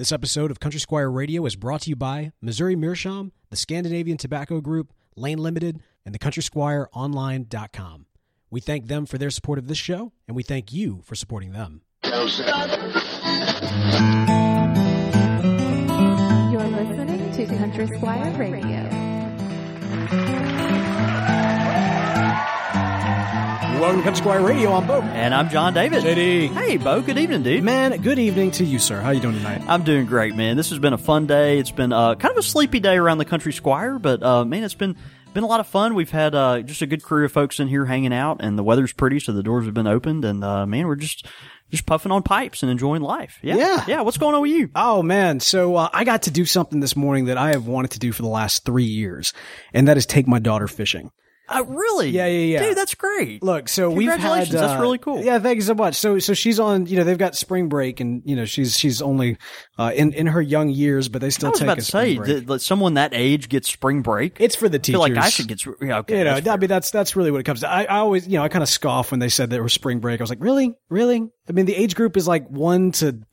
This episode of Country Squire Radio is brought to you by Missouri Meerschaum, the Scandinavian Tobacco Group, Lane Limited, and the CountrySquireOnline.com. We thank them for their support of this show, and we thank you for supporting them. You're listening to Country Squire Radio. Welcome to Country Squire Radio. I'm Bo. And I'm John David. JD. Hey, Bo. Good evening, dude. Man, good evening to you, sir. How you doing tonight? I'm doing great, man. This has been a fun day. It's been kind of a sleepy day around the Country Squire, but, man, it's been a lot of fun. We've had just a good crew of folks in here hanging out, and the weather's pretty, so the doors have been opened, and, man, we're just puffing on pipes and enjoying life. Yeah. Yeah. What's going on with you? Oh, man. So I got to do something this morning that I have wanted to do for the last 3 years, and that is take my daughter fishing. Really? Yeah. Dude, that's great. Look, so we've had... Congratulations. That's really cool. Yeah, thank you so much. So she's on, they've got spring break, and, she's only in her young years, but they still take a spring break. I was about to say, someone that age gets spring break? It's for the teachers. I feel like I should get... Yeah, okay. That's really what it comes to. I always, I kind of scoff when they said there was spring break. I was like, really? I mean, the age group is like 1 to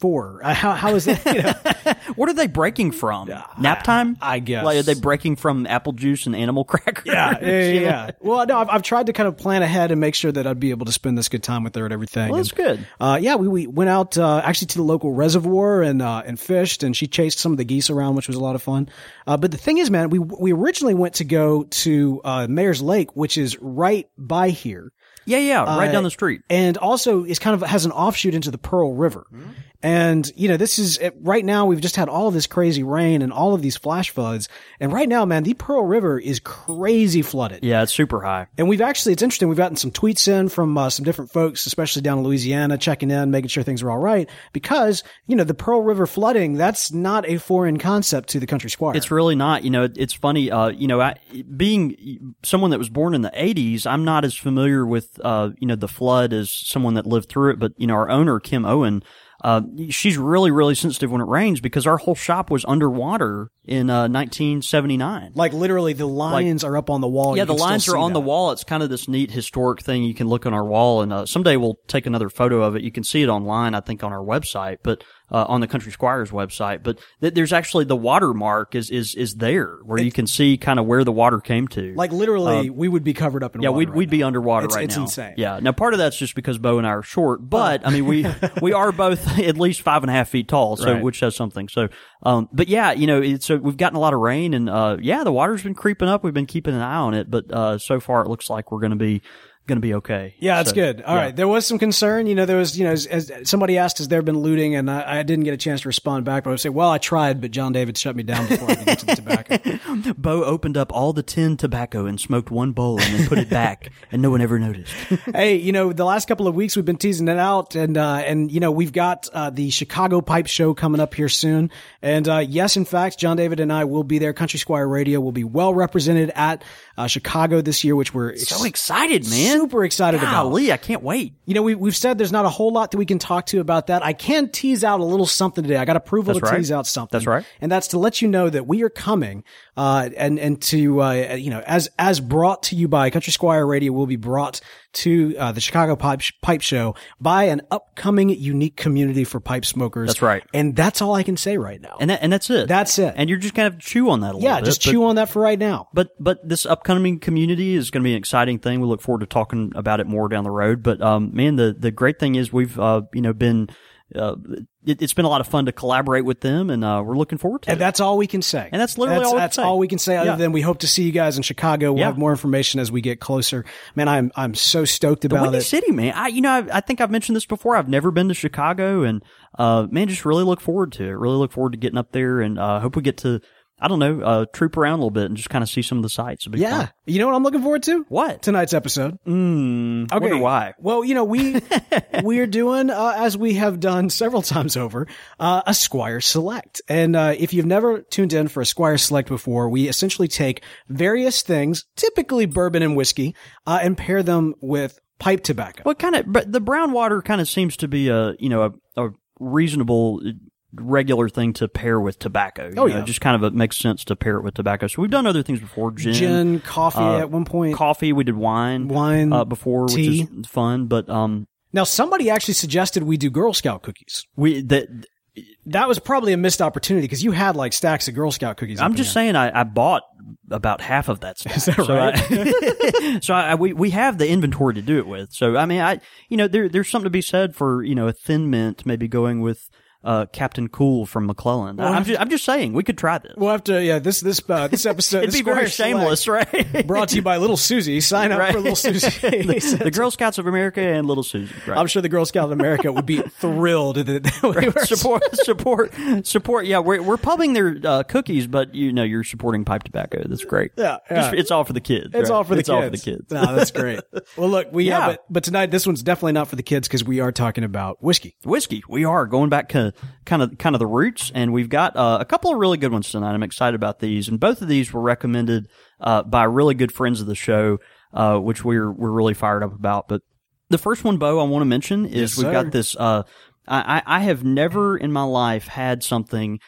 4. How is that? What are they breaking from? Nap time? I guess. Like, are they breaking from apple juice and animal crackers? Yeah. Well, no, I've tried to kind of plan ahead and make sure that I'd be able to spend this good time with her and everything. Well, that's good. We went out actually to the local reservoir and fished, and she chased some of the geese around, which was a lot of fun. But the thing is, man, we originally went to go to Mayor's Lake, which is right by here. Yeah, right down the street. And also, it's kind of has an offshoot into the Pearl River. Mm-hmm. And, this is right now, we've just had all of this crazy rain and all of these flash floods. And right now, man, the Pearl River is crazy flooded. Yeah, it's super high. And it's interesting. We've gotten some tweets in from some different folks, especially down in Louisiana, checking in, making sure things are all right. Because, the Pearl River flooding, that's not a foreign concept to the Country Squire. It's really not. It's funny. I, being someone that was born in the 80s, I'm not as familiar with, the flood as someone that lived through it. But, our owner, Kim Owen, she's really, really sensitive when it rains because our whole shop was underwater in 1979. Like literally the lines are up on the wall. Yeah, the lines are on the wall. It's kind of this neat historic thing. You can look on our wall and someday we'll take another photo of it. You can see it online, I think, on our website, but on the Country Squire's website. But there's actually the watermark is there where you can see kind of where the water came to. Like literally we would be covered up in water. Yeah, we'd be underwater right now. It's insane. Yeah. Now part of that's just because Bo and I are short, but I mean, we are both at least 5.5 feet tall, so right. Which says something. So, but yeah, so we've gotten a lot of rain, and the water's been creeping up. We've been keeping an eye on it, but so far it looks like we're going to be okay. Yeah, that's good. All right. There was some concern. There was, as somebody asked, has there been looting? And I didn't get a chance to respond back, but I would say, well, I tried, but John David shut me down before I could get to the tobacco. Bo opened up all the tin tobacco and smoked one bowl and then put it back, and no one ever noticed. Hey, the last couple of weeks we've been teasing it out, and we've got the Chicago Pipe Show coming up here soon. And yes, in fact, John David and I will be there. Country Squire Radio will be well represented at Chicago this year, which we're so excited, man. Super excited about. Golly, I can't wait. We've said there's not a whole lot that we can talk to about that. I can tease out a little something today. I got approval tease out something. That's right. And that's to let you know that we are coming, and to, as brought to you by Country Squire Radio will be brought to the Chicago Pipe Show by an upcoming unique community for pipe smokers. That's right. And that's all I can say right now. And that's it. That's it. And you're just kind of chew on that a little bit. Yeah, just chew on that for right now. But this upcoming community is going to be an exciting thing. We look forward to talking about it more down the road. But man, the great thing is we've been it's been a lot of fun to collaborate with them, and we're looking forward to it. And that's all we can say. And that's literally all we can say. That's all we can say, other than we hope to see you guys in Chicago. We'll have more information as we get closer. Man, I'm so stoked about it. The Windy City, man. I think I've mentioned this before. I've never been to Chicago, and man, just really look forward to it. Really look forward to getting up there, and hope we get to, I don't know, troop around a little bit and just kind of see some of the sights. It'll be fun. You know what I'm looking forward to? What? Tonight's episode. Okay. I wonder why. Well, we're doing, as we have done several times over, a Squire Select. And if you've never tuned in for a Squire Select before, we essentially take various things, typically bourbon and whiskey, and pair them with pipe tobacco. Well, but the brown water kind of seems to be a reasonable regular thing to pair with tobacco. Just kind of it makes sense to pair it with tobacco. So we've done other things before. Gin, coffee at one point. Coffee, we did wine before, tea. Which is fun. But now somebody actually suggested we do Girl Scout cookies. that was probably a missed opportunity because you had like stacks of Girl Scout cookies. I'm just saying I bought about half of that stuff. Is that right? So we have the inventory to do it with. So, I mean, there's something to be said for, a Thin Mint maybe going with Captain Cool from McClellan. Well, I'm just saying we could try this. We'll have to, this episode. It'd be very shameless, right? Brought to you by Little Susie. Sign up for Little Susie. the Girl Scouts of America and Little Susie. Right. I'm sure the Girl Scouts of America would be thrilled that we were support. Yeah, we're pubbing their cookies, but you're supporting pipe tobacco. That's great. Yeah. It's all for the kids. It's all for the kids. No, that's great. Well, look, but tonight this one's definitely not for the kids because we are talking about whiskey. We are going back to kind of the roots, and we've got a couple of really good ones tonight. I'm excited about these, and both of these were recommended by really good friends of the show, which we're really fired up about. But the first one, Bo, I want to mention is we've got this. I have never in my life had something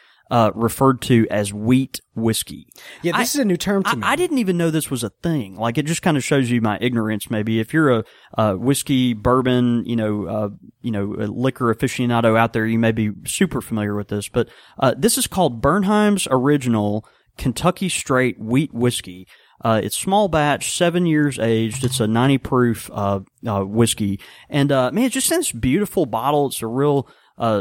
referred to as wheat whiskey. Yeah, this is a new term to me. I didn't even know this was a thing. Like, it just kind of shows you my ignorance. Maybe if you're a whiskey, bourbon, a liquor aficionado out there, you may be super familiar with this. But this is called Bernheim's Original Kentucky Straight Wheat Whiskey. It's small batch, 7 years aged. It's a 90 proof whiskey, and it's just in this beautiful bottle. It's a real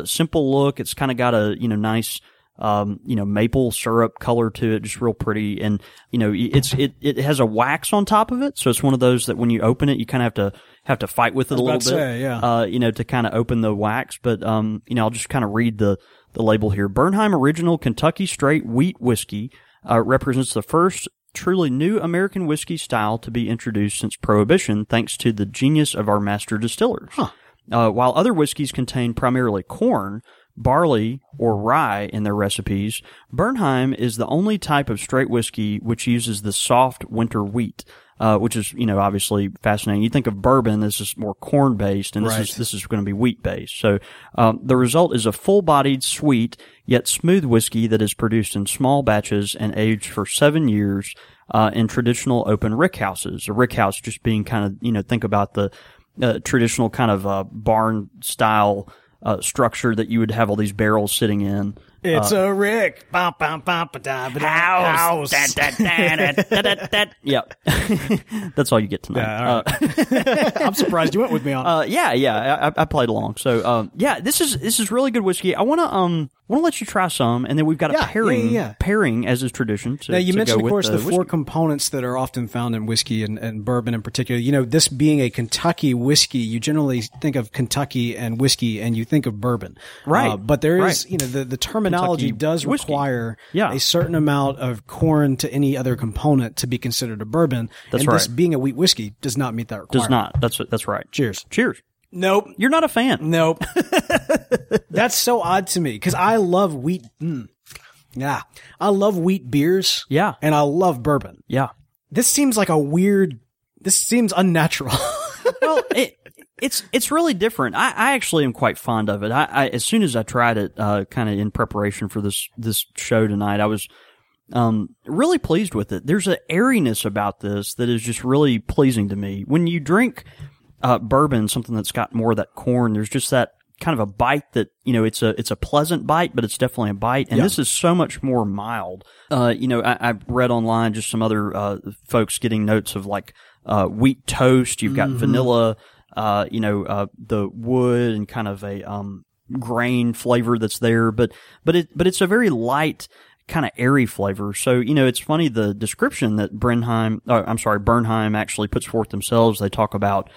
simple look. It's kind of got a nice maple syrup color to it, just real pretty. And, it has a wax on top of it. So it's one of those that when you open it, you kind of have to fight with it a little bit, to kind of open the wax. But, I'll just kind of read the label here. Bernheim Original Kentucky Straight Wheat Whiskey, represents the first truly new American whiskey style to be introduced since Prohibition, thanks to the genius of our master distillers. Huh. While other whiskeys contain primarily corn, barley, or rye in their recipes, Bernheim is the only type of straight whiskey which uses the soft winter wheat, which is, obviously fascinating. You think of bourbon, this is more corn-based, and this is going to be wheat-based. So the result is a full-bodied, sweet, yet smooth whiskey that is produced in small batches and aged for 7 years in traditional open rickhouses. A rickhouse just being kind of, think about the traditional kind of barn-style structure that you would have all these barrels sitting in. It's a rick. Bum, bum, bum, ba-da, ba-da, house. Yeah. That's all you get tonight. Yeah, right. I'm surprised you went with me on. I played along. So, this is really good whiskey. I want to let you try some, and then we've got a pairing as is tradition. Now, you mentioned, of course, the four components that are often found in whiskey and bourbon in particular. This being a Kentucky whiskey, you generally think of Kentucky and whiskey, and you think of bourbon. Right. But there is, the terminology Kentucky does require a certain amount of corn to any other component to be considered a bourbon. That's right. And this being a wheat whiskey does not meet that requirement. Does not. That's right. Cheers. Nope. You're not a fan. Nope. That's so odd to me because I love wheat. Yeah. I love wheat beers. Yeah. And I love bourbon. Yeah. This seems unnatural. Well, it's really different. I actually am quite fond of it. I as soon as I tried it, kind of in preparation for this show tonight, I was really pleased with it. There's an airiness about this that is just really pleasing to me. When you drink bourbon, something that's got more of that corn, there's just that kind of a bite that, it's a pleasant bite, but it's definitely a bite. And this is so much more mild. I read online just some other folks getting notes of like wheat toast. You've got vanilla, the wood and kind of a grain flavor that's there. But it's a very light kind of airy flavor. So, it's funny the description that Bernheim actually puts forth themselves. They talk about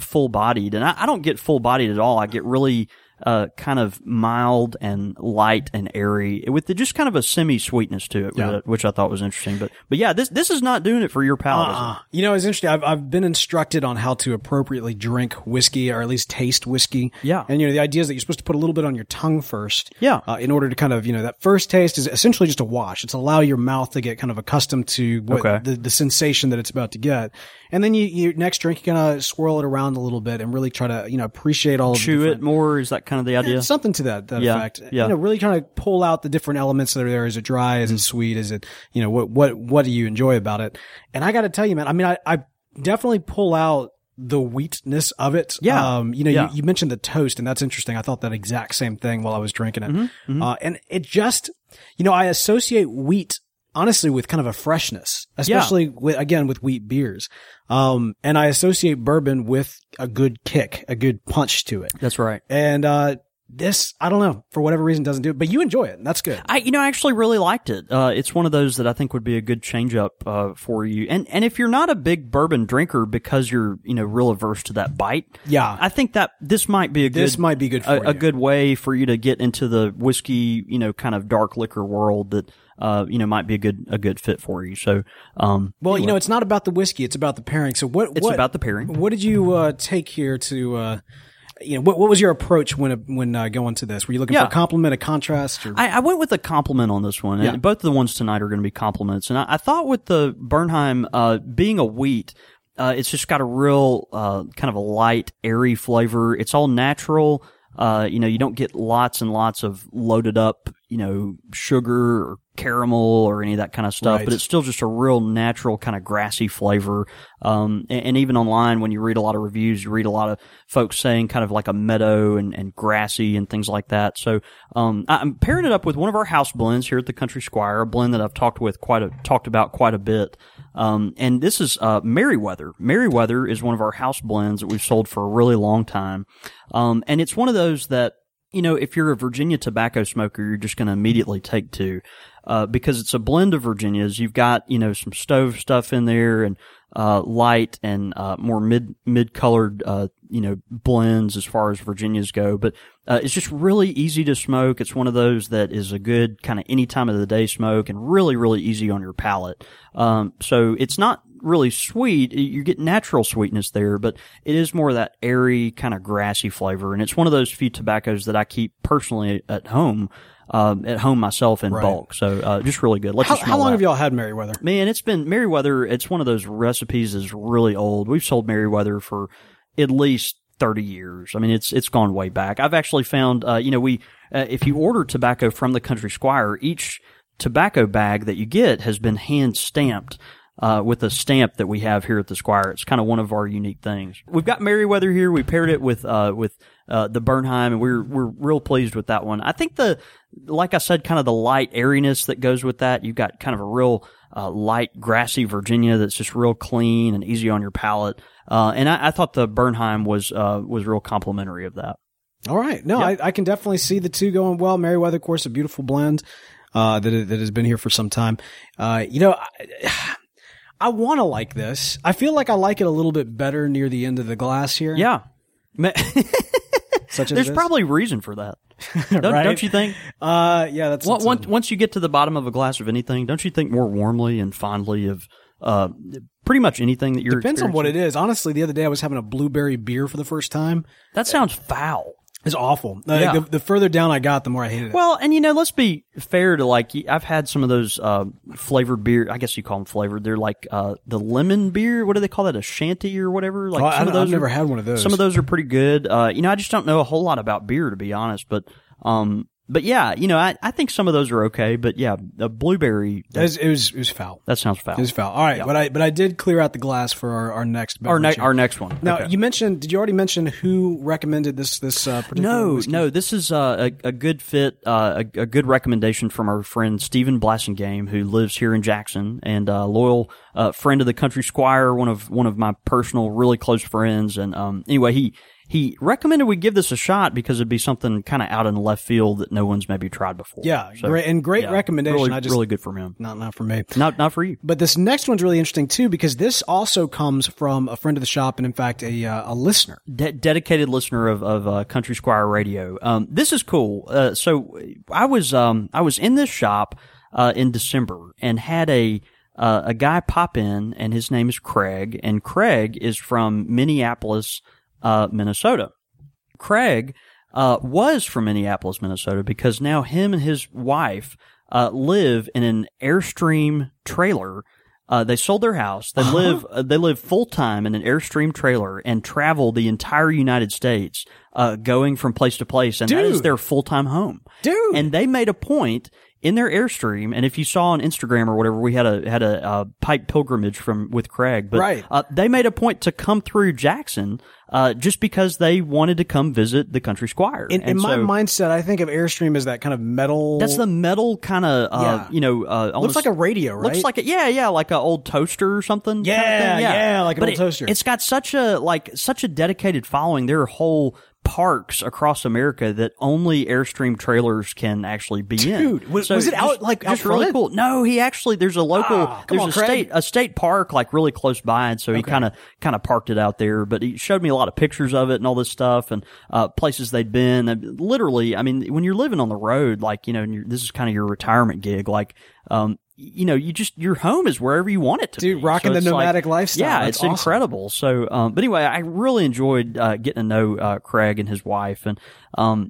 full-bodied, and I don't get full-bodied at all. I get really kind of mild and light and airy with just kind of a semi-sweetness to it, which I thought was interesting. But yeah, this is not doing it for your palate, is it? It's interesting. I've been instructed on how to appropriately drink whiskey, or at least taste whiskey. Yeah. And, the idea is that you're supposed to put a little bit on your tongue first. Yeah. In order to kind of, that first taste is essentially just a wash. It's allow your mouth to get kind of accustomed to the sensation that it's about to get. And then your next drink, you're going to swirl it around a little bit and really try to, appreciate all of the different... Chew it more, is that kind of the idea? It's something to that effect. Yeah. Really trying to pull out the different elements that are there. Is it dry? Is it sweet? Is it, what do you enjoy about it? And I got to tell you, man, I definitely pull out the wheatness of it. Yeah. You mentioned the toast, and that's interesting. I thought that exact same thing while I was drinking it. Mm-hmm, mm-hmm. And it just, I associate wheat honestly with kind of a freshness, especially with wheat beers. And I associate bourbon with a good kick, a good punch to it. That's right. And, this, I don't know, for whatever reason doesn't do it, but you enjoy it, and that's good. I actually really liked it. It's one of those that I think would be a good change up, for you. And if you're not a big bourbon drinker because you're, real averse to that bite. Yeah. I think that this might be a good way for you to get into the whiskey, kind of dark liquor world that, might be a good fit for you. So, it's not about the whiskey, it's about the pairing. So it's about the pairing. What did you, take here to, what was your approach when going to this? Were you looking for a compliment, a contrast? Or? I went with a compliment on this one. And both of the ones tonight are going to be compliments. And I thought with the Bernheim, being a wheat, it's just got a real, kind of a light, airy flavor. It's all natural. You don't get lots and lots of loaded up, sugar or caramel or any of that kind of stuff, right. But it's still just a real natural kind of grassy flavor. And even online, when you read a lot of reviews, you read a lot of folks saying kind of like a meadow and grassy and things like that. So, I'm pairing it up with one of our house blends here at the Country Squire, a blend that I've talked about quite a bit. And this is, Meriwether. Meriwether is one of our house blends that we've sold for a really long time. And it's one of those that, if you're a Virginia tobacco smoker, you're just going to immediately take to, because it's a blend of Virginias. You've got, some stove stuff in there and, light and, more mid-colored, blends as far as Virginias go. But, it's just really easy to smoke. It's one of those that is a good kind of any time of the day smoke and really, really easy on your palate. So it's not really sweet. You get natural sweetness there, but it is more of that airy kind of grassy flavor. And it's one of those few tobaccos that I keep personally at home myself in bulk. So, just really good. How long have y'all had Meriwether? Man, Meriwether, it's one of those recipes is really old. We've sold Meriwether for at least 30 years. I mean, it's gone way back. I've actually found, if you order tobacco from the Country Squire, each tobacco bag that you get has been hand stamped, with a stamp that we have here at the Squire. It's kind of one of our unique things. We've got Meriwether here. We paired it with the Bernheim, and we're real pleased with that one. I think like I said, kind of the light airiness that goes with that. You've got kind of a real, light grassy Virginia that's just real clean and easy on your palate. And I thought the Bernheim was real complimentary of that. All right. No, yep. I can definitely see the two going well. Meriwether, of course, a beautiful blend, that has been here for some time. I want to like this. I feel like I like it a little bit better near the end of the glass here. Yeah. There's probably reason for that. Don't you think? Yeah. That's once you get to the bottom of a glass of anything, don't you think more warmly and fondly of pretty much anything that you're Depends on what it is. Honestly, the other day I was having a blueberry beer for the first time. That sounds foul. It's awful. The further down I got, the more I hated it. Well, and let's be fair to I've had some of those flavored beer. I guess you call them flavored. They're like the lemon beer. What do they call that? A shanty or whatever. I've never had one of those. Some of those are pretty good. I just don't know a whole lot about beer, to be honest. But yeah, I think some of those are okay. But yeah, a blueberry. It was foul. That sounds foul. It was foul. All right, yeah. But I did clear out the glass for our next beverage. Our next one. Now okay. You mentioned. Did you already mention who recommended this particular? No, whiskey? No. This is a good fit. A good recommendation from our friend Stephen Blassingame, who lives here in Jackson and a loyal friend of the Country Squire, one of my personal really close friends. And anyway, He recommended we give this a shot because it'd be something kind of out in the left field that no one's maybe tried before. Yeah, so, great recommendation. Really, really good for him. Not for me. Not for you. But this next one's really interesting too because this also comes from a friend of the shop and in fact a listener, dedicated listener of Country Squire Radio. This is cool. So I was in this shop in December and had a guy pop in and his name is Craig and Craig is from Minneapolis. Minnesota. Craig was from Minneapolis, Minnesota, because now him and his wife live in an Airstream trailer. They sold their house. They live full time in an Airstream trailer and travel the entire United States, going from place to place, and that is their full time home. Dude, and they made a point. in their Airstream. And if you saw on Instagram or whatever, we had a pipe pilgrimage with Craig. But right. They made a point to come through Jackson just because they wanted to come visit the Country Squire. In my mindset, I think of Airstream as that kind of metal. That's the metal kind of, you know. Looks like a radio, right? Looks like a, yeah, like an old toaster or something. Yeah, kind of thing. Yeah, like an old toaster. It's got such a dedicated following. There are whole parks across America that only Airstream trailers can actually be in. Dude, was it out like out front? Really cool. No, he actually there's a local state park like really close by, and so he kind of parked it out there. But he showed me a lot of pictures of it and all this stuff, and places they'd been. And literally, I mean, when you're living on the road, like you know, and this is kind of your retirement gig, like. You know, your home is wherever you want it to be. Dude, rocking the nomadic lifestyle. Yeah, it's incredible. So, but anyway, I really enjoyed, getting to know, Craig and his wife. And,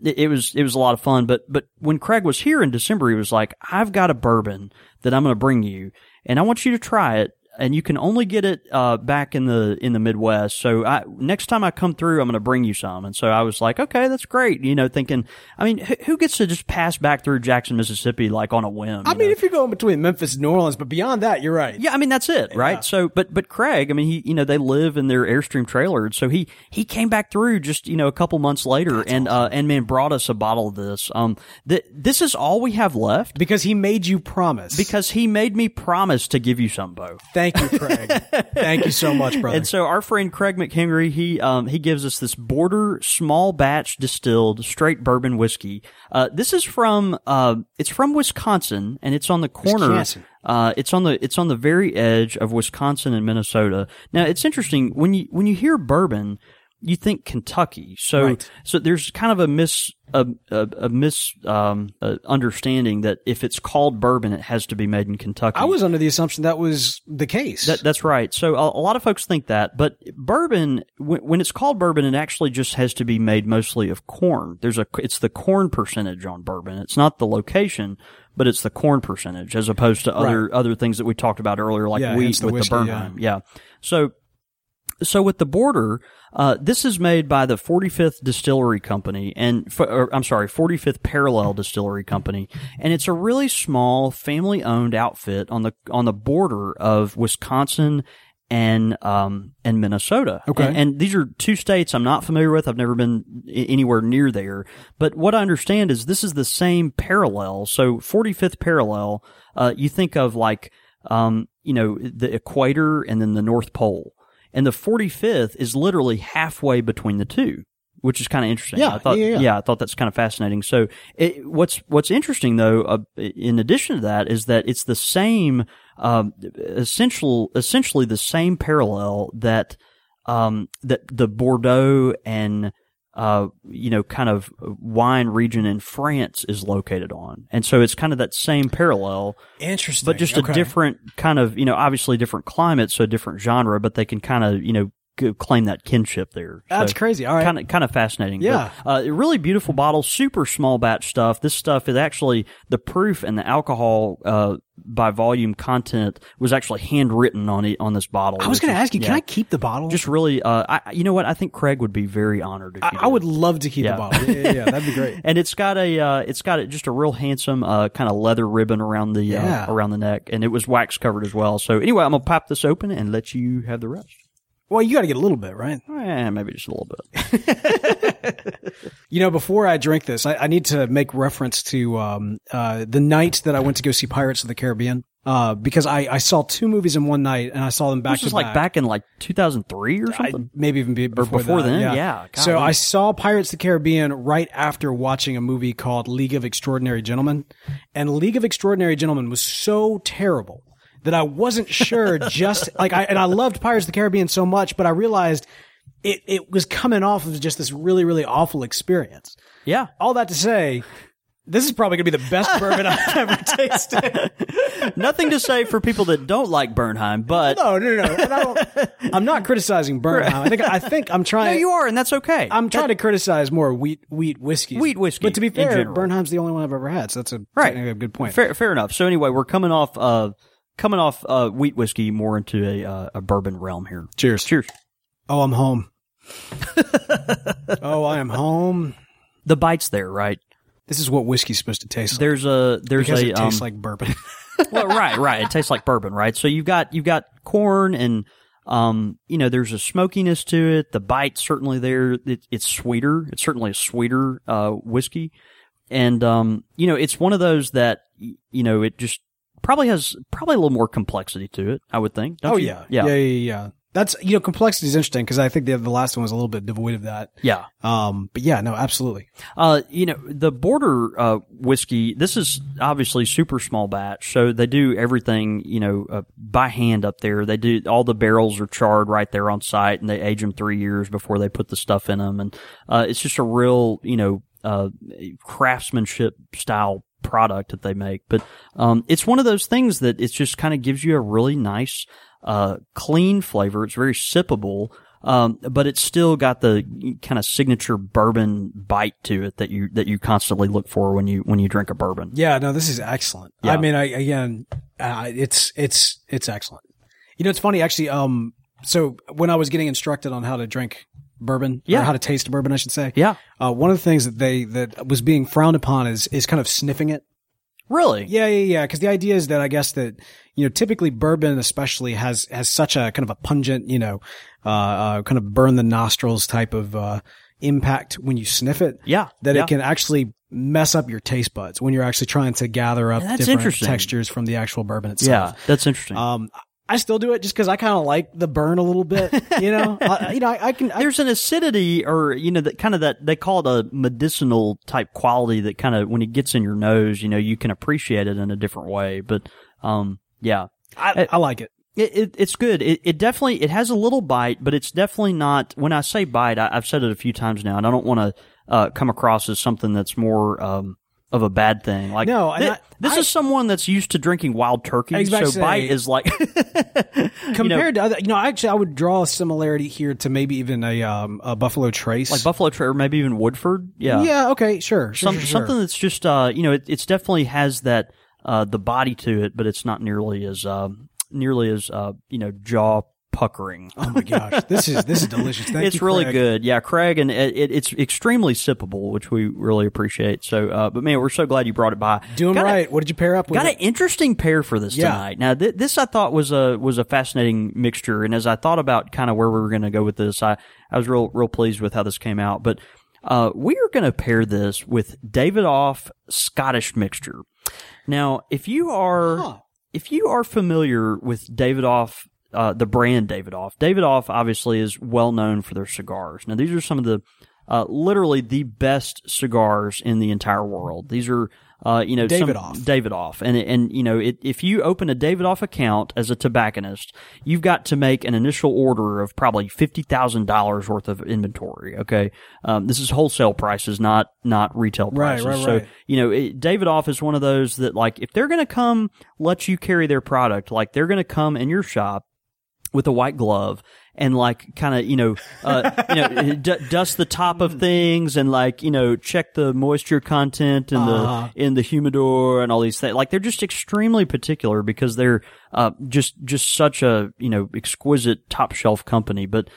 it was a lot of fun. But when Craig was here in December, he was like, I've got a bourbon that I'm going to bring you and I want you to try it. And you can only get it, back in the Midwest. So next time I come through, I'm going to bring you some. And so I was like, okay, that's great. You know, thinking, I mean, who gets to just pass back through Jackson, Mississippi, like on a whim? I mean, if you're going between Memphis and New Orleans, but beyond that, you're right. Yeah. I mean, that's it. Right. Yeah. So, but Craig, I mean, he, you know, they live in their Airstream trailer. So he came back through just, you know, a couple months later and man brought us a bottle of this. This is all we have left because he made you promise because he made me promise to give you some, Bo. Thank you, Craig. Thank you so much, brother. And so our friend Craig McHenry, he gives us this Border small batch distilled straight bourbon whiskey. This is from it's from Wisconsin, and it's on the corner. Wisconsin. It's on the very edge of Wisconsin and Minnesota. Now it's interesting when you hear bourbon, you think Kentucky. So right. So there's kind of a understanding that if it's called bourbon, it has to be made in Kentucky. I was under the assumption that was the case. That's right. So a lot of folks think that, but bourbon, when it's called bourbon, it actually just has to be made mostly of corn. It's the corn percentage on bourbon. It's not the location, but it's the corn percentage as opposed to other things that we talked about earlier, like wheat with whiskey, the Bernheim. Yeah. So with the Border, this is made by the 45th Distillery Company, 45th Parallel Distillery Company, and it's a really small family-owned outfit on the border of Wisconsin and Minnesota. Okay. And these are two states I'm not familiar with. I've never been anywhere near there. But what I understand is this is the same parallel. So 45th Parallel, you think of like you know, the equator and then the North Pole. And the 45th is literally halfway between the two, which is kind of interesting. Yeah, I thought that's kind of fascinating. So what's interesting, though, in addition to that, is that it's the same essentially the same parallel that that the Bordeaux and you know, kind of wine region in France is located on. And so it's kind of that same parallel. Interesting. But just a different kind of, you know, obviously different climate, so different genre, but they can kind of, you know, claim that kinship there. That's crazy. All right. Kind of fascinating. Yeah. But, really beautiful bottle, super small batch stuff. This stuff is actually the proof and the alcohol, by volume content was actually handwritten on this bottle. I was going to ask you, can I keep the bottle? Just really, you know what? I think Craig would be very honored. If I would love to keep the bottle. Yeah, that'd be great. And it's got just a real handsome, kind of leather ribbon around the neck, and it was wax covered as well. So anyway, I'm gonna pop this open and let you have the rest. Well, you got to get a little bit, right? Yeah, maybe just a little bit. You know, before I drink this, I need to make reference to the night that I went to go see Pirates of the Caribbean. Because I saw two movies in one night and I saw them back to back. This was like back in like 2003 or something? Maybe even before then. Yeah. God, so man. I saw Pirates of the Caribbean right after watching a movie called League of Extraordinary Gentlemen. And League of Extraordinary Gentlemen was so terrible that I wasn't sure just like I loved Pirates of the Caribbean so much, but I realized it was coming off of just this really, really awful experience. Yeah. All that to say, this is probably going to be the best bourbon I've ever tasted. Nothing to say for people that don't like Bernheim, but no. And I'm not criticizing Bernheim. I think I'm trying. No, you are, and that's okay. I'm trying to criticize more wheat whiskey. Wheat whiskey, but to be fair, Bernheim's the only one I've ever had, so that's a good point. Fair enough. So anyway, we're coming off wheat whiskey more into a bourbon realm here. Cheers. Oh, I'm home. Oh, I am home. The bite's there, right? This is what whiskey's supposed to taste like. There's it tastes like bourbon. Well, right. It tastes like bourbon, right? So you've got corn and there's a smokiness to it. The bite's certainly there. It's sweeter. It's certainly a sweeter whiskey. And it's one of those that it just probably has a little more complexity to it, I would think. Don't you? Yeah. That's complexity is interesting because I think the last one was a little bit devoid of that. Yeah. But yeah, no, absolutely. The Border whiskey. This is obviously super small batch, so they do everything by hand up there. They do all the barrels are charred right there on site, and they age them 3 years before they put the stuff in them. And it's just a real craftsmanship style product that they make. But it's one of those things that it just kind of gives you a really nice, clean flavor. It's very sippable, but it's still got the kind of signature bourbon bite to it that you constantly look for when you drink a bourbon. Yeah, no, this is excellent. Yeah. I mean, it's excellent. It's funny actually. So when I was getting instructed on how to drink bourbon, or how to taste bourbon, I should say. Yeah. One of the things that was being frowned upon is kind of sniffing it. Really? Yeah. Because the idea is that I guess that typically bourbon especially has such a kind of a pungent kind of burn the nostrils type of impact when you sniff it. Yeah. That it can actually mess up your taste buds when you're actually trying to gather up different textures from the actual bourbon itself. Yeah, that's interesting. I still do it just because I kind of like the burn a little bit, There's an acidity or, that kind of that they call it a medicinal type quality that kind of when it gets in your nose, you can appreciate it in a different way. But, yeah, I like it. It's good. It definitely, it has a little bite, but it's definitely not, when I say bite, I've said it a few times now and I don't want to, come across as something that's more, of a bad thing. Like, no, this is someone that's used to drinking wild turkey, so bite is like... compared to other... Actually, I would draw a similarity here to maybe even a Buffalo Trace. Like Buffalo Trace, or maybe even Woodford. Yeah. Yeah, okay, sure. Something that's just, it's definitely has that, the body to it, but it's not nearly as jaw puckering. Oh my gosh, this is delicious. Thank you, Craig. It's really good. Yeah, Craig, and it's extremely sippable, which we really appreciate. So, but man, we're so glad you brought it by. Doing right. What did you pair up with? Got an interesting pair for this tonight. Now, this I thought was a fascinating mixture, and as I thought about kind of where we were going to go with this, I was real pleased with how this came out. But we are going to pair this with Davidoff Scottish mixture. Now, if you are familiar with Davidoff. The brand Davidoff. Davidoff obviously is well known for their cigars. Now, these are some of the literally the best cigars in the entire world. These are Davidoff. And if you open a Davidoff account as a tobacconist, you've got to make an initial order of probably $50,000 worth of inventory. Okay, this is wholesale prices, not retail prices. Right. So Davidoff is one of those that like if they're going to come let you carry their product, like they're going to come in your shop with a white glove and like kind of, dust the top of things and like, check the moisture content and in the humidor and all these things. Like they're just extremely particular because they're, just such a, exquisite top shelf company. But,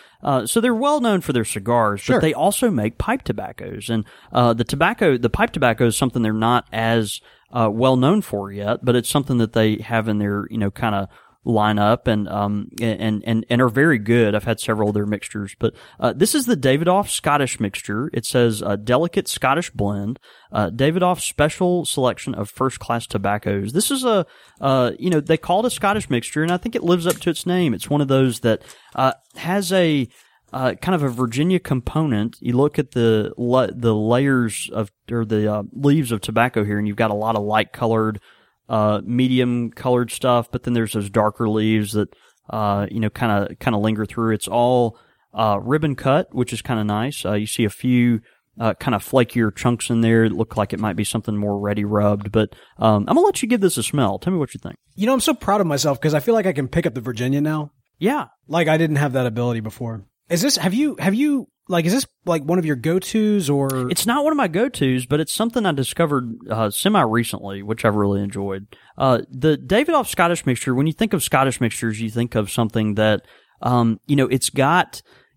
so they're well known for their cigars, sure. But they also make pipe tobaccos and, the pipe tobacco is something they're not as, well known for yet, but it's something that they have in their, kind of, line up and are very good. I've had several of their mixtures, but this is the Davidoff Scottish mixture. It says a delicate Scottish blend, Davidoff special selection of first class tobaccos. This is a they call it a Scottish mixture, and I think it lives up to its name. It's one of those that has a kind of a Virginia component. You look at the layers of or the leaves of tobacco here, and you've got a lot of light colored. Medium colored stuff, but then there's those darker leaves that, kind of linger through. It's all, ribbon cut, which is kind of nice. You see a few, kind of flakier chunks in there that look like it might be something more ready rubbed, but, I'm gonna let you give this a smell. Tell me what you think. I'm so proud of myself because I feel like I can pick up the Virginia now. Yeah. Like I didn't have that ability before. Is this, have you, like, is this like one of your go-tos or? It's not one of my go-tos, but it's something I discovered semi-recently, which I've really enjoyed. The Davidoff Scottish mixture, when you think of Scottish mixtures, you think of something that,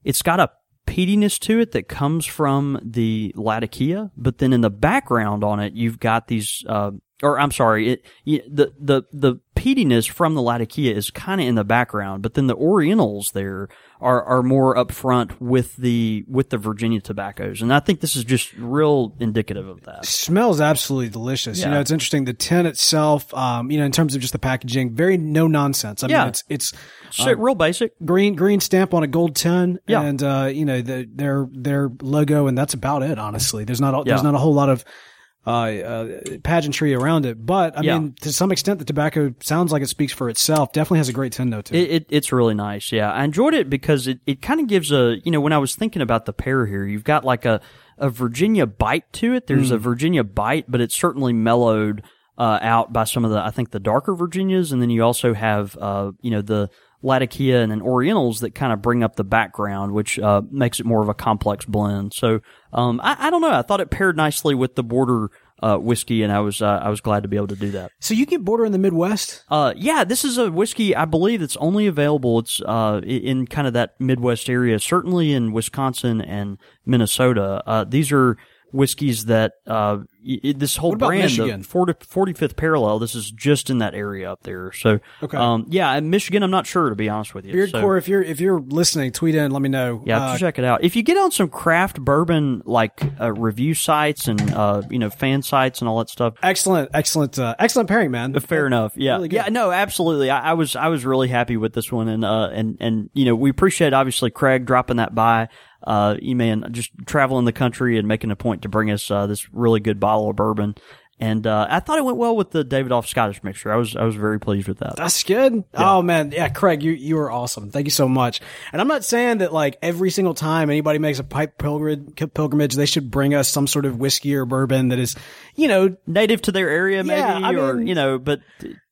it's got a peatiness to it that comes from the Latakia, but then in the background on it, you've got these, the peatiness from the Latakia is kind of in the background, but then the Orientals there are more up front with the Virginia tobaccos, and I think this is just real indicative of that. It smells absolutely delicious. Yeah. You know, it's interesting. The tin itself, in terms of just the packaging, very no nonsense. I mean, it's real basic. Green stamp on a gold tin, and their logo, and that's about it. Honestly, there's not a whole lot of pageantry around it, but I mean, to some extent, the tobacco sounds like it speaks for itself. Definitely has a great tin note to it. It's really nice. Yeah, I enjoyed it because it kind of gives when I was thinking about the pair here, you've got like a Virginia bite to it. There's a Virginia bite, but it's certainly mellowed out by some of the darker Virginias, and then you also have the Latakia and then Orientals that kind of bring up the background, which makes it more of a complex blend. So I don't know. I thought it paired nicely with the Border whiskey, and I was glad to be able to do that. So you get Border in the Midwest? This is a whiskey I believe that's only available. It's in kind of that Midwest area, certainly in Wisconsin and Minnesota. These are whiskeys that this whole brand, the 45th Parallel, this is just in that area up there. So, okay. In Michigan, I'm not sure, to be honest with you. Beardcore, if you're listening, tweet in, let me know. Yeah, check it out. If you get on some craft bourbon review sites and fan sites and all that stuff. Excellent pairing, man. Fair enough. Yeah, really good. Yeah, no, absolutely. I was really happy with this one, and we appreciate obviously Craig dropping that by. Just traveling the country and making a point to bring us this really good bottle of bourbon, and I thought it went well with the Davidoff Scottish mixture. I was very pleased with that. That's good. Yeah. Oh man, yeah, Craig, you were awesome. Thank you so much. And I'm not saying that like every single time anybody makes a pipe pilgrimage, they should bring us some sort of whiskey or bourbon that is, native to their area, maybe, but.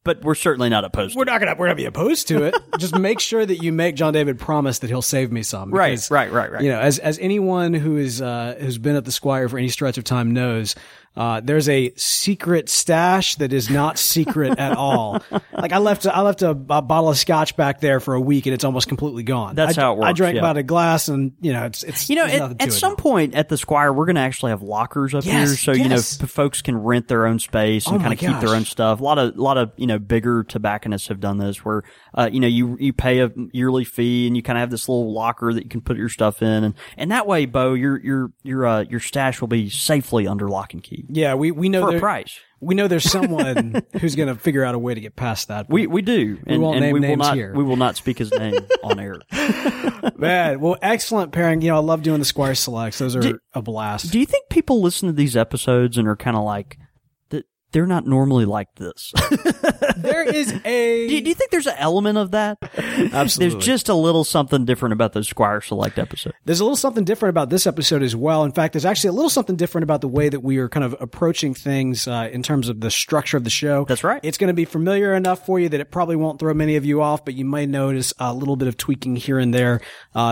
But we're certainly not opposed to it. We're not going to be opposed to it. Just make sure that you make John David promise that he'll save me some. Because, right. As anyone who is who's been at the Squire for any stretch of time knows, there's a secret stash that is not secret at all. Like I left a bottle of scotch back there for a week and it's almost completely gone. That's how it works. I drank about a glass and it's at some point at the Squire we're going to actually have lockers up here, so folks can rent their own space and kind of keep their own stuff. A lot of bigger tobacconists have done this where, you pay a yearly fee and you kind of have this little locker that you can put your stuff in. And that way, Bo, your stash will be safely under lock and key. Yeah. We know for a price. We know there's someone who's going to figure out a way to get past that. We do. We won't name names here. We will not speak his name on air. Man, well, excellent pairing. I love doing the Squire Selects. Those are a blast. Do you think people listen to these episodes and are kind of like, they're not normally like this? There is a... Do you think there's an element of that? Absolutely. There's just a little something different about the Squire Select episode. There's a little something different about this episode as well. In fact, there's actually a little something different about the way that we are kind of approaching things in terms of the structure of the show. That's right. It's going to be familiar enough for you that it probably won't throw many of you off, but you may notice a little bit of tweaking here and there.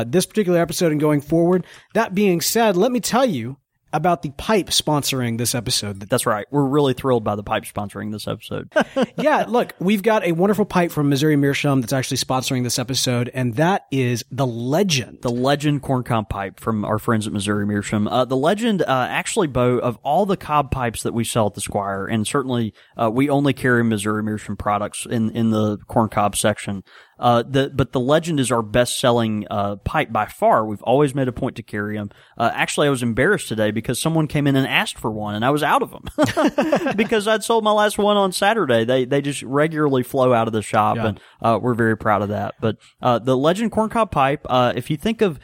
This particular episode and going forward. That being said, let me tell you about the pipe sponsoring this episode. That's right. We're really thrilled by the pipe sponsoring this episode. Yeah, look, we've got a wonderful pipe from Missouri Meerschaum that's actually sponsoring this episode, and that is the Legend. The Legend corn cob pipe from our friends at Missouri Meerschaum. The Legend, actually, Bo, of all the cob pipes that we sell at the Squire, and certainly we only carry Missouri Meerschaum products in the corn cob section, but the Legend is our best-selling pipe by far. We've always made a point to carry them. Actually, I was embarrassed today because someone came in and asked for one, and I was out of them because I'd sold my last one on Saturday. They just regularly flow out of the shop, and we're very proud of that. But the Legend corncob pipe, if you think of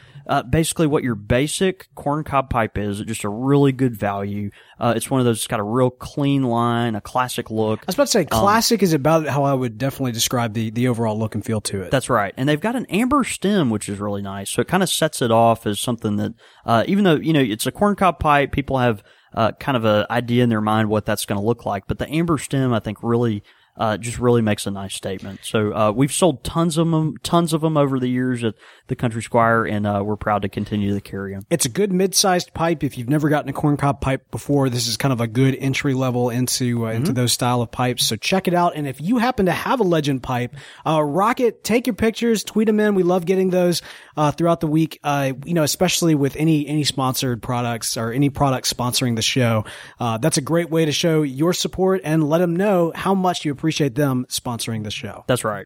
basically what your basic corncob pipe is, just a really good value. It's one of those that's got a real clean line, a classic look. I was about to say, classic is about how I would definitely describe the overall look and feel to it. That's right. And they've got an amber stem, which is really nice. So it kind of sets it off as something that, even though, it's a corncob pipe, people have kind of an idea in their mind what that's going to look like. But the amber stem, I think, really just really makes a nice statement. So we've sold tons of them over the years at the Country Squire, and we're proud to continue to carry them. It's a good mid-sized pipe. If you've never gotten a corncob pipe before, this is kind of a good entry level into those style of pipes. So check it out. And if you happen to have a Legend pipe, rock it, take your pictures, tweet them in. We love getting those throughout the week. Especially with any sponsored products or any products sponsoring the show, that's a great way to show your support and let them know how much you appreciate them sponsoring the show. That's right.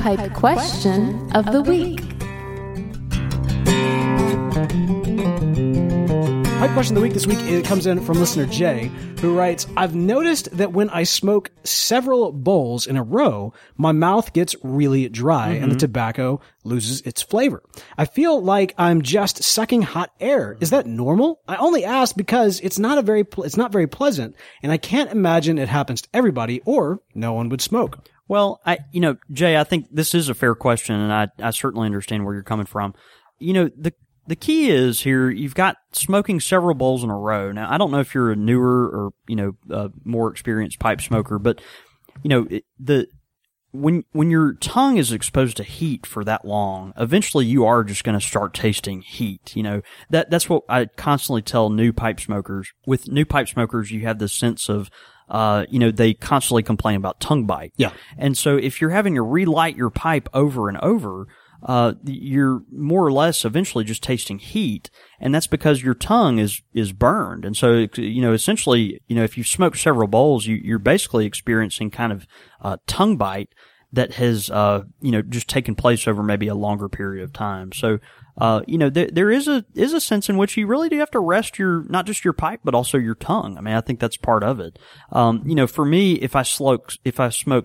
Pipe question of the week. Pipe question of the week this week, it comes in from listener Jay, who writes, I've noticed that when I smoke several bowls in a row, my mouth gets really dry and the tobacco loses its flavor. I feel like I'm just sucking hot air. Is that normal? I only ask because it's not very pleasant, and I can't imagine it happens to everybody or no one would smoke. Well, Jay, I think this is a fair question, and I certainly understand where you're coming from. The key is here, you've got smoking several bowls in a row. Now, I don't know if you're a newer or, more experienced pipe smoker, but, when your tongue is exposed to heat for that long, eventually you are just going to start tasting heat. That's what I constantly tell new pipe smokers. With new pipe smokers, you have this sense of, they constantly complain about tongue bite. Yeah. And so if you're having to relight your pipe over and over, you're more or less eventually just tasting heat, and that's because your tongue is burned. And so, essentially, if you smoke several bowls, you're basically experiencing kind of tongue bite that has, just taken place over maybe a longer period of time. So, there is a sense in which you really do have to rest not just your pipe, but also your tongue. I mean, I think that's part of it. For me, if I smoke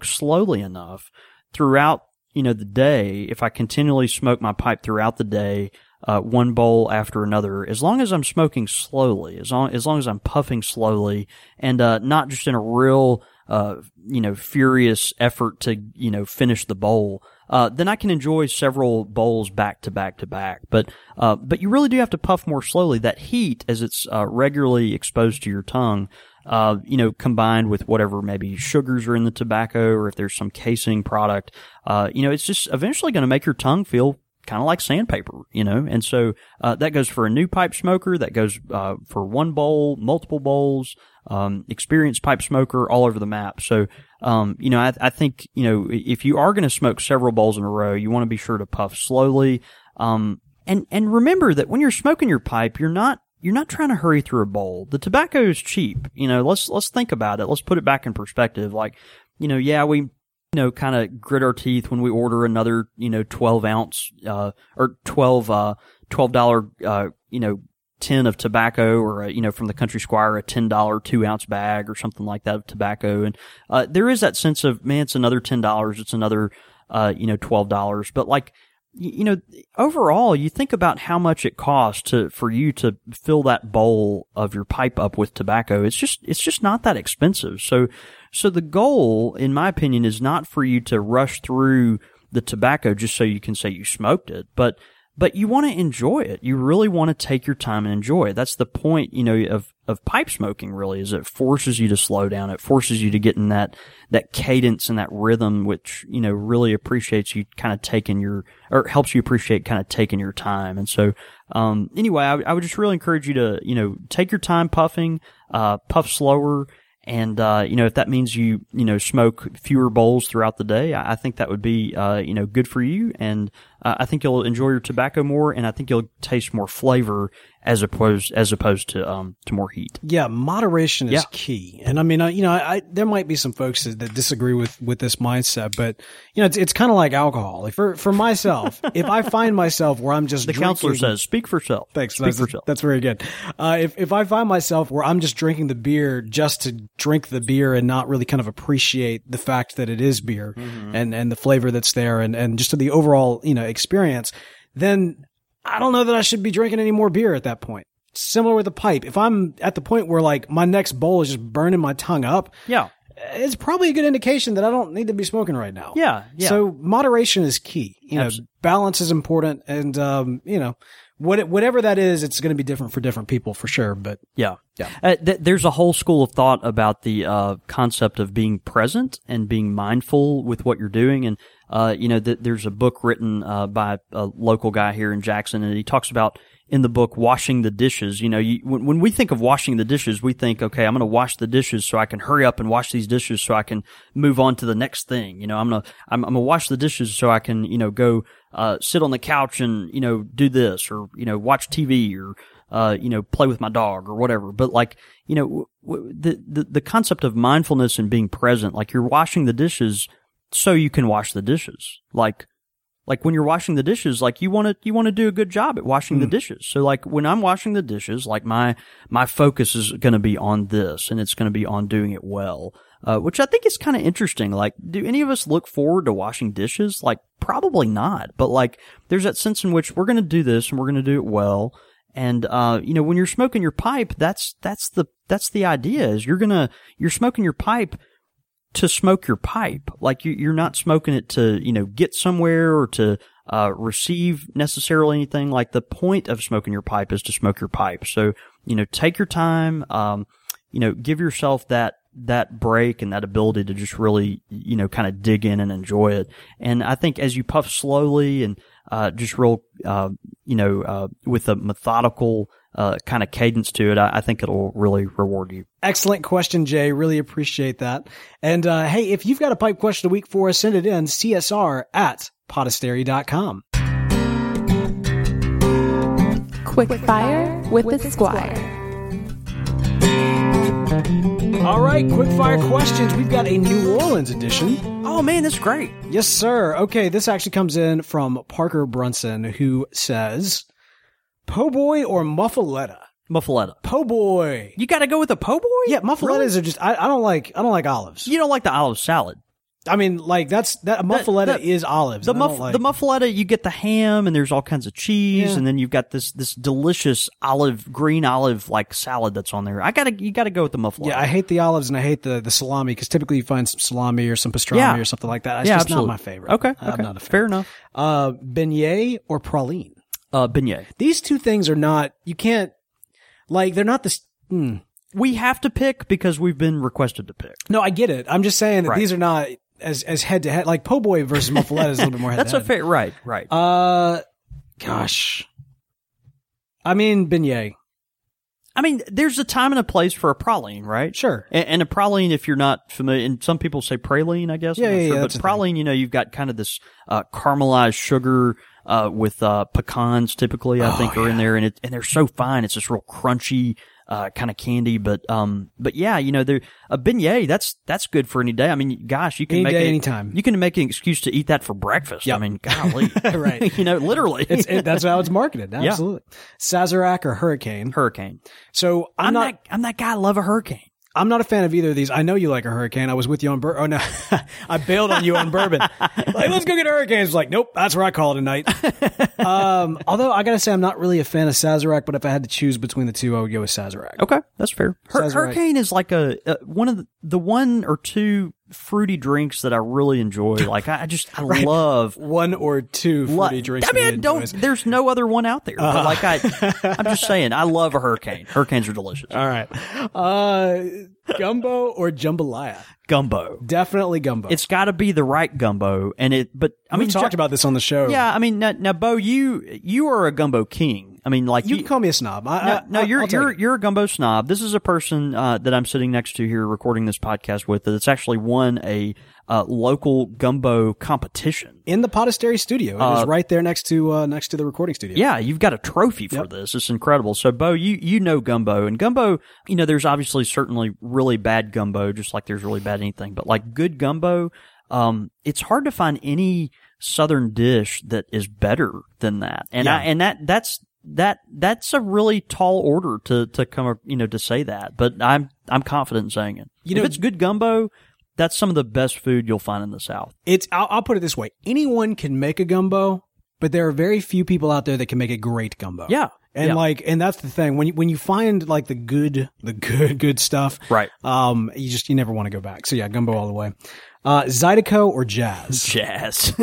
slowly enough throughout, the day, if I continually smoke my pipe throughout the day, one bowl after another, as long as I'm smoking slowly, as long as I'm puffing slowly and, not just in a real, furious effort to, finish the bowl, then I can enjoy several bowls back to back to back. But you really do have to puff more slowly. That heat, as it's, regularly exposed to your tongue, combined with whatever maybe sugars are in the tobacco, or if there's some casing product, it's just eventually going to make your tongue feel kind of like sandpaper, and so that goes for a new pipe smoker, that goes for one bowl, multiple bowls, experienced pipe smoker, all over the map. So, I think, if you are going to smoke several bowls in a row, you want to be sure to puff slowly, and remember that when you're smoking your pipe, you're not trying to hurry through a bowl. The tobacco is cheap. Let's think about it. Let's put it back in perspective. Like, we, kind of grit our teeth when we order another, 12 ounce, or $12, tin of tobacco, or, from the Country Squire, a $10 2-ounce bag or something like that of tobacco. And, there is that sense of, man, it's another $10. It's another, $12. But like, you know, overall, you think about how much it costs for you to fill that bowl of your pipe up with tobacco. It's just not that expensive. So the goal, in my opinion, is not for you to rush through the tobacco just so you can say you smoked it, but you want to enjoy it. You really want to take your time and enjoy it. That's the point, you know, of pipe smoking really, is it forces you to slow down. It forces you to get in that cadence and that rhythm, which, you know, really appreciates you kind of taking helps you appreciate kind of taking your time. And so, anyway, I would just really encourage you to, you know, take your time puffing, puff slower. And, you know, if that means you know, smoke fewer bowls throughout the day, I think that would be, you know, good for you. And, I think you'll enjoy your tobacco more, and I think you'll taste more flavor as opposed to more heat. Yeah. Moderation is key. And I mean, I there might be some folks that disagree with this mindset, but you know, it's kind of like alcohol. Like for myself, if I find myself where I'm just drinking. The counselor says, speak for self. Thanks. That's very good. If I find myself where I'm just drinking the beer just to drink the beer and not really kind of appreciate the fact that it is beer, mm-hmm. and the flavor that's there and just to the overall, you know, experience, then I don't know that I should be drinking any more beer at that point. Similar with a pipe. If I'm at the point where like my next bowl is just burning my tongue up, yeah, it's probably a good indication that I don't need to be smoking right now. Yeah. So moderation is key. You Absolutely. Know, balance is important, and you know, whatever that is, it's going to be different for different people for sure. But yeah. There's a whole school of thought about the concept of being present and being mindful with what you're doing, and you know, there's a book written by a local guy here in Jackson, and he talks about in the book washing the dishes. You know, when we think of washing the dishes, we think, okay, I'm going to wash the dishes so I can hurry up and wash these dishes so I can move on to the next thing. You know, I'm going to wash the dishes so I can, you know, go sit on the couch and, you know, do this, or, you know, watch TV, or you know, play with my dog or whatever. But like, you know, the concept of mindfulness and being present, like you're washing the dishes so you can wash the dishes. Like when you're washing the dishes, like you want to do a good job at washing the dishes. So like when I'm washing the dishes, like my focus is going to be on this, and it's going to be on doing it well, which I think is kind of interesting. Like, do any of us look forward to washing dishes? Like, probably not. But like, there's that sense in which we're going to do this and we're going to do it well. And you know, when you're smoking your pipe, that's the idea, is you're smoking your pipe to smoke your pipe. Like you're not smoking it to, you know, get somewhere or to receive necessarily anything. Like the point of smoking your pipe is to smoke your pipe. So, you know, take your time, you know, give yourself that break and that ability to just really, you know, kind of dig in and enjoy it. And I think as you puff slowly and just real, you know, with a methodical kind of cadence to it, I think it'll really reward you. Excellent question, Jay. Really appreciate that. And hey, if you've got a pipe question a week for us, send it in, csr@podastery.com. Quick fire with the Squire. All right, quickfire questions. We've got a New Orleans edition. Oh, man, that's great. Yes, sir. Okay, this actually comes in from Parker Brunson, who says, po' boy or muffaletta? Muffaletta. Po' boy. You got to go with a po' boy? Yeah, muffalettas really? Are just, I don't like olives. You don't like the olive salad? I mean, like a muffaletta is olives. The muffaletta, you get the ham and there's all kinds of cheese, and then you've got this delicious green olive like salad that's on there. You gotta go with the muffaletta. Yeah, I hate the olives and I hate the salami, because typically you find some salami or some pastrami or something like that. It's just absolutely. Not my favorite. Okay, I'm not a fan. Fair enough. Beignet or praline? Beignet. These two things are not. You can't like. They're not the. We have to pick because we've been requested to pick. No, I get it. I'm just saying that these are not. As head to head, like po' boy versus muffaletta is a little bit more head to head. That's a fair, right. Gosh. I mean, beignet. I mean, there's a time and a place for a praline, right? Sure. And a praline, if you're not familiar, and some people say praline, I guess. Yeah. But praline, you know, you've got kind of this caramelized sugar with pecans typically, I think, are in there, and they're so fine. It's just real crunchy. Kind of candy, but yeah, you know, a beignet, that's good for any day. I mean, gosh, you can make an excuse to eat that for breakfast. Yep. I mean, golly, right? You know, literally, that's how it's marketed. Absolutely. Sazerac or hurricane? Hurricane. So I'm that guy. I love a hurricane. I'm not a fan of either of these. I know you like a hurricane. I was with you on bourbon. Oh, no. I bailed on you on bourbon. Like, let's go get hurricanes. Like, nope, that's where I call it a night. Although, I got to say, I'm not really a fan of Sazerac, but if I had to choose between the two, I would go with Sazerac. Okay, that's fair. Hurricane is like one of the one or two fruity drinks that I really enjoy. Like, I right. love... One or two fruity drinks. I mean, there's no other one out there. But like, I'm just saying, I love a hurricane. Hurricanes are delicious. All right. Gumbo or jambalaya? Gumbo. Definitely gumbo. It's got to be the right gumbo. And we talked about this on the show. Yeah, I mean, now Bo, you are a gumbo king. I mean, like, you can call me a snob. You're a gumbo snob. This is a person that I'm sitting next to here recording this podcast with that's actually won a local gumbo competition in the Podastery studio. It was right there next to the recording studio. Yeah, you've got a trophy for this. It's incredible. So, Bo, you know gumbo, and gumbo. You know, there's obviously certainly really bad gumbo, just like there's really bad anything. But like good gumbo, it's hard to find any Southern dish that is better than that. And that's a really tall order to come up, to say that, but I'm confident in saying it. If it's good gumbo, that's some of the best food you'll find in the South. I'll put it this way. Anyone can make a gumbo, but there are very few people out there that can make a great gumbo. Yeah. And and that's the thing. When you find like the good stuff, right? You never want to go back. So yeah, gumbo all the way. Zydeco or Jazz? Jazz.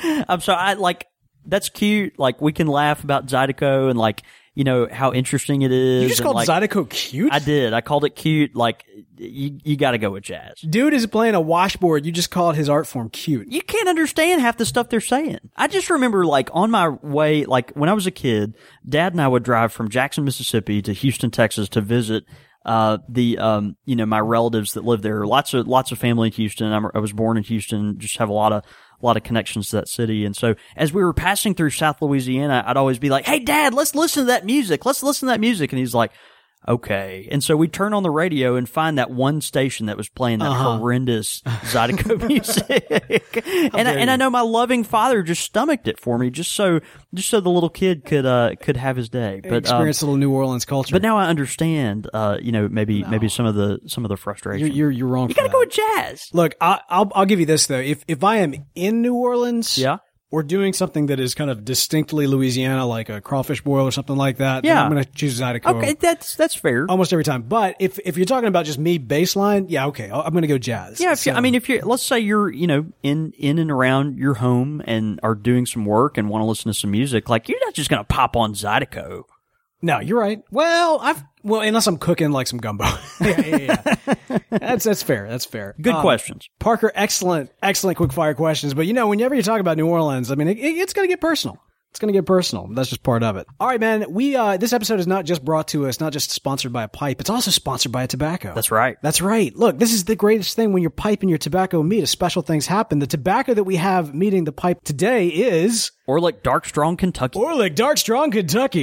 I'm sorry. That's cute. Like, we can laugh about Zydeco and like, how interesting it is. You just called Zydeco cute? I did. I called it cute. Like, you got to go with Jazz. Dude is playing a washboard. You just called his art form cute. You can't understand half the stuff they're saying. I just remember, like, on my way, like, when I was a kid, Dad and I would drive from Jackson, Mississippi to Houston, Texas to visit my relatives that live there. Lots of family in Houston. I was born in Houston. Just have a lot of connections to that city. And so as we were passing through South Louisiana, I'd always be like, hey, Dad, let's listen to that music. And he's like, okay. And so we turn on the radio and find that one station that was playing that horrendous Zydeco music. And I know my loving father just stomached it for me just so the little kid could have his day. But experience a little New Orleans culture. But now I understand maybe some of the frustration. You're wrong. You got to go with Jazz. Look, I'll give you this though. If I am in New Orleans, or doing something that is kind of distinctly Louisiana, like a crawfish boil or something like that, then I'm going to choose Zydeco. Okay, that's fair. Almost every time. But if you're talking about just me baseline, yeah, okay, I'm going to go Jazz. Yeah, let's say you're, in and around your home and are doing some work and want to listen to some music, like, you're not just going to pop on Zydeco. No, you're right. Well, unless I'm cooking like some gumbo. Yeah. That's fair. Good questions. Parker, excellent quick fire questions. But whenever you talk about New Orleans, I mean, it's going to get personal. That's just part of it. All right, man. We this episode is not just brought to us, not just sponsored by a pipe. It's also sponsored by a tobacco. That's right. Look, this is the greatest thing when your pipe and your tobacco meet. Special things happen. The tobacco that we have meeting the pipe today is Orlick Dark Strong Kentucky.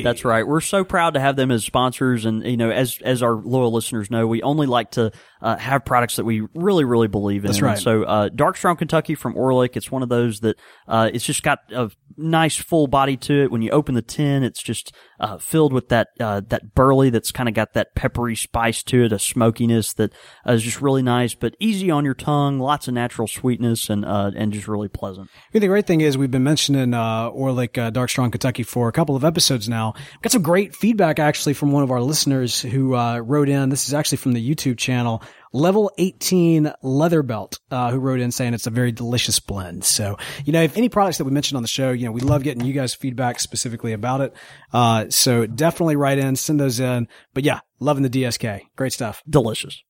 That's right. We're so proud to have them as sponsors, and as our loyal listeners know, we only like to have products that we really, really believe in. That's right. And so Dark Strong Kentucky from Orlick. It's one of those that it's just got a nice full body to it. When you open the tin, it's just filled with that burley that's kind of got that peppery spice to it, a smokiness that is just really nice, but easy on your tongue, lots of natural sweetness, and just really pleasant. The great thing is we've been mentioning Orlick Dark Strong Kentucky for a couple of episodes now. We've got some great feedback actually from one of our listeners who wrote in. This is actually from the YouTube channel. Level 18 Leatherbelt, who wrote in saying it's a very delicious blend. So, if any products that we mentioned on the show, we love getting you guys feedback specifically about it. So definitely write in, send those in. But yeah, loving the DSK. Great stuff. Delicious.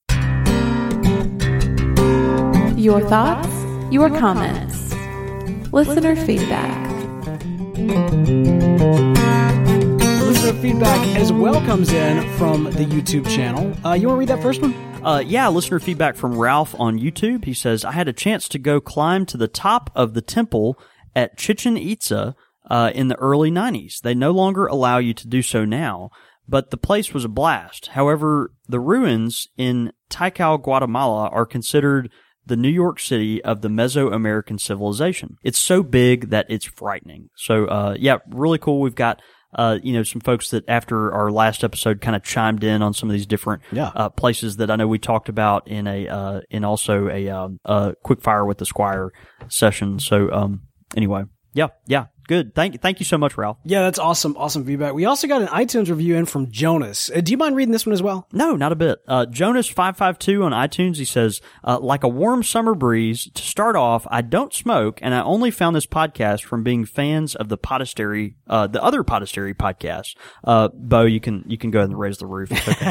Your thoughts, your comments, listener feedback. Listener feedback as well comes in from the YouTube channel. You want to read that first one? Listener feedback from Ralph on YouTube. He says, I had a chance to go climb to the top of the temple at Chichen Itza in the early 90s. They no longer allow you to do so now, but the place was a blast. However, the ruins in Tikal, Guatemala are considered the New York City of the Mesoamerican civilization. It's so big that it's frightening. So, really cool. We've got some folks that after our last episode kind of chimed in on some of these different places that I know we talked about in a quick fire with the Squire session. So anyway, yeah. Good. Thank you so much, Ralph. Yeah, that's awesome. Awesome feedback. We also got an iTunes review in from Jonas. Do you mind reading this one as well? No, not a bit. Jonas552 on iTunes, he says, like a warm summer breeze, to start off, I don't smoke, and I only found this podcast from being fans of the Podastery, the other Podastery podcast. Bo, you can go ahead and raise the roof. It's okay.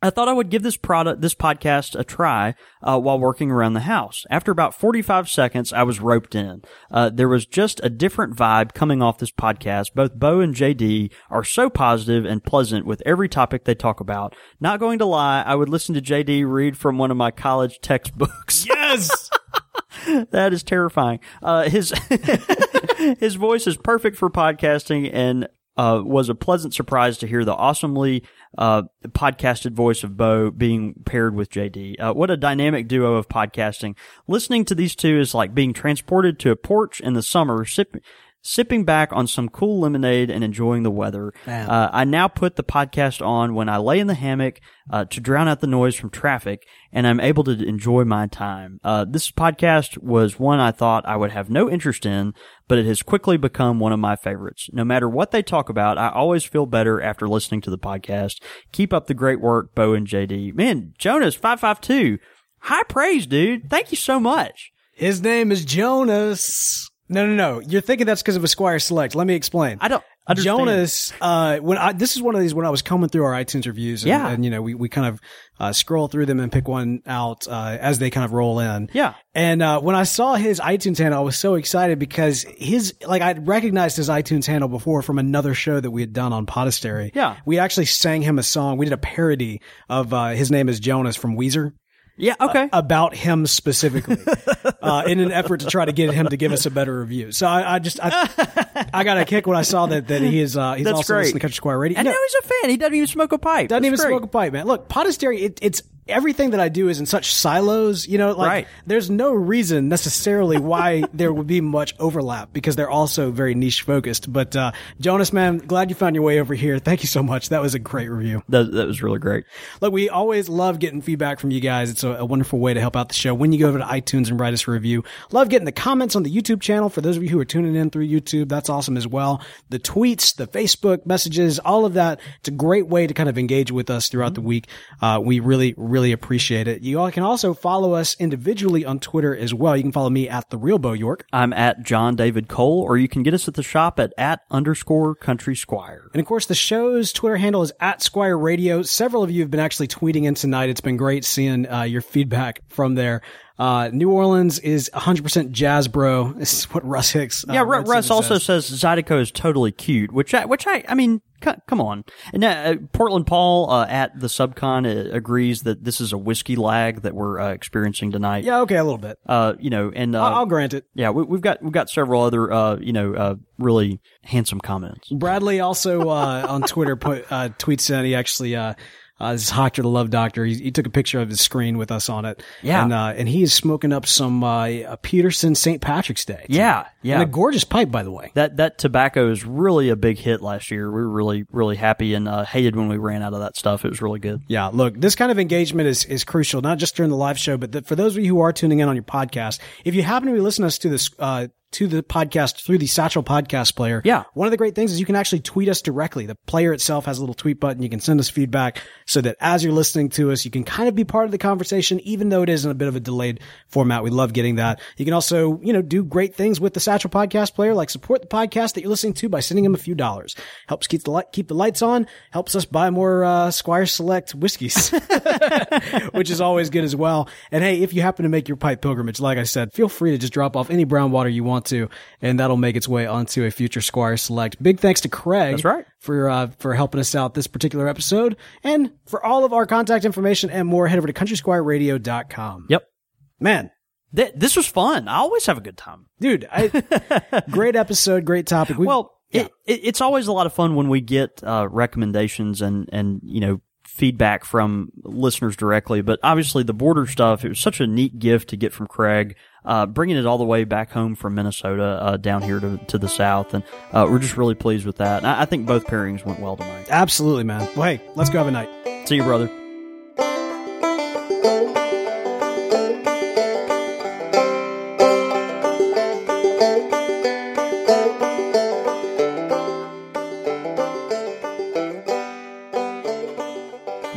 I thought I would give this podcast a try, while working around the house. After about 45 seconds, I was roped in. There was just a different vibe coming off this podcast. Both Bo and JD are so positive and pleasant with every topic they talk about. Not going to lie, I would listen to JD read from one of my college textbooks. Yes! That is terrifying. His voice is perfect for podcasting and was a pleasant surprise to hear the awesomely podcasted voice of Bo being paired with JD. What a dynamic duo of podcasting. Listening to these two is like being transported to a porch in the summer, sipping back on some cool lemonade and enjoying the weather. I now put the podcast on when I lay in the hammock to drown out the noise from traffic, and I'm able to enjoy my time. This podcast was one I thought I would have no interest in, but it has quickly become one of my favorites. No matter what they talk about, I always feel better after listening to the podcast. Keep up the great work, Bo and JD. Man, Jonas552, high praise, dude. Thank you so much. His name is Jonas. No. You're thinking that's because of a Squire Select. Let me explain. I don't understand. Jonas, this is one of these when I was combing through our iTunes reviews and we kind of scroll through them and pick one out as they kind of roll in. Yeah. And when I saw his iTunes handle, I was so excited because I'd recognized his iTunes handle before from another show that we had done on Podastery. Yeah. We actually sang him a song. We did a parody of His Name is Jonas from Weezer. Yeah, okay. About him specifically, in an effort to try to get him to give us a better review. So I got a kick when I saw that he is, he's also listening to Country Squire Radio. I know he's a fan. He doesn't even smoke a pipe. Smoke a pipe, man. Look, Podastery, it's everything that I do is in such silos, There's no reason necessarily why there would be much overlap because they're also very niche focused. But, Jonas, man, glad you found your way over here. Thank you so much. That was a great review. That was really great. Look, we always love getting feedback from you guys. It's a wonderful way to help out the show. When you go over to iTunes and write us a review, love getting the comments on the YouTube channel. For those of you who are tuning in through YouTube, that's awesome as well. The tweets, the Facebook messages, all of that. It's a great way to kind of engage with us throughout the week. We really appreciate it. You all can also follow us individually on Twitter as well. You can follow me at The Real Bo York. I'm at John David Cole, or you can get us at the shop at @_Country Squire. And of course, the show's Twitter handle is @Squire Radio. Several of you have been actually tweeting in tonight. It's been great seeing your feedback from there. New Orleans is 100% jazz, bro. This is what Russ Hicks. Russ also says Zydeco is totally cute, which I mean, come on. And Portland Paul at the Subcon agrees that this is a whiskey lag that we're experiencing tonight. Yeah, okay, a little bit. I'll grant it. Yeah, we've got several other really handsome comments. Bradley also on Twitter tweets in. He actually. This Doctor, the Love Doctor, he took a picture of his screen with us on it. Yeah. And he is smoking up some, Peterson St. Patrick's Day. Yeah. Yeah. And a gorgeous pipe, by the way. That tobacco is really a big hit last year. We were really, really happy and, hated when we ran out of that stuff. It was really good. Yeah. Look, this kind of engagement is crucial, not just during the live show, but for those of you who are tuning in on your podcast, if you happen to be listening to this, to the podcast through the Satchel Podcast Player. Yeah. One of the great things is you can actually tweet us directly. The player itself has a little tweet button. You can send us feedback so that as you're listening to us, you can kind of be part of the conversation, even though it is in a bit of a delayed format. We love getting that. You can also, do great things with the Satchel Podcast Player, like support the podcast that you're listening to by sending him a few dollars. Helps keep the lights on, helps us buy more, Squire Select whiskeys, which is always good as well. And hey, if you happen to make your pipe pilgrimage, like I said, feel free to just drop off any brown water you want to, and that'll make its way onto a future Squire Select. Big thanks to Craig. That's right. For helping us out this particular episode. And for all of our contact information and more, head over to CountrySquireRadio.com. Yep. Man. This was fun. I always have a good time. Dude, great episode, great topic. It's always a lot of fun when we get recommendations and feedback from listeners directly, but obviously the border stuff, it was such a neat gift to get from Craig, bringing it all the way back home from Minnesota, down here to the South. And, we're just really pleased with that. And I think both pairings went well tonight. Absolutely, man. Well, hey, let's go have a night. See you, brother.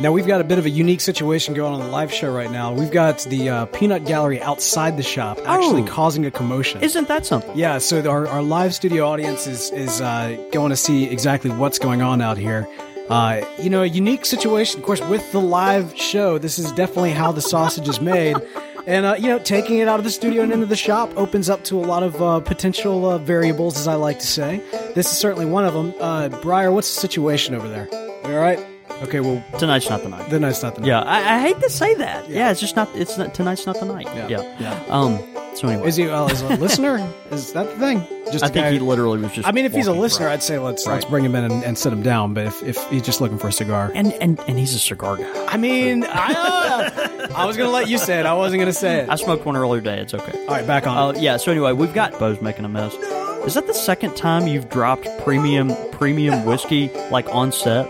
Now, we've got a bit of a unique situation going on the live show right now. We've got the peanut gallery outside the shop actually causing a commotion. Isn't that something? Yeah, so our live studio audience is going to see exactly what's going on out here. You know, a unique situation, of course, with the live show. This is definitely how the sausage is made. And, you know, taking it out of the studio and into the shop opens up to a lot of potential variables, as I like to say. This is certainly one of them. Briar, what's the situation over there? You all right? Okay, well... Tonight's not the night. Tonight's not the night. Yeah, I hate to say that. Yeah, it's just not... It's not, tonight's not the night. Yeah. So anyway... Is he is a listener? Is that the thing? Just I think he literally was just... I mean, if he's a listener, I'd say let's bring him in and sit him down. But if he's just looking for a cigar... And he's a cigar guy. I mean, I was going to let you say it. I wasn't going to say it. I smoked one earlier today. It's okay. All right, back on. Yeah, so anyway, we've got Bo's making a mess. Is that the second time you've dropped premium whiskey, like, on set?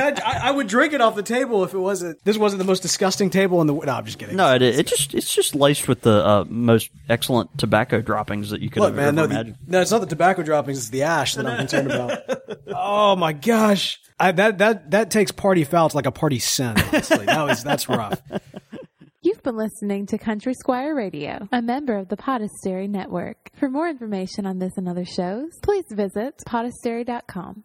I would drink it off the table if it wasn't. This wasn't the most disgusting table in the. No, I'm just kidding. No, it's just laced with the most excellent tobacco droppings that you could ever imagine. No, it's not the tobacco droppings. It's the ash that I'm concerned about. Oh my gosh, that takes party foul to like a party sin. Honestly, that's rough. You've been listening to Country Squire Radio, a member of the Podastery Network. For more information on this and other shows, please visit podastery.com.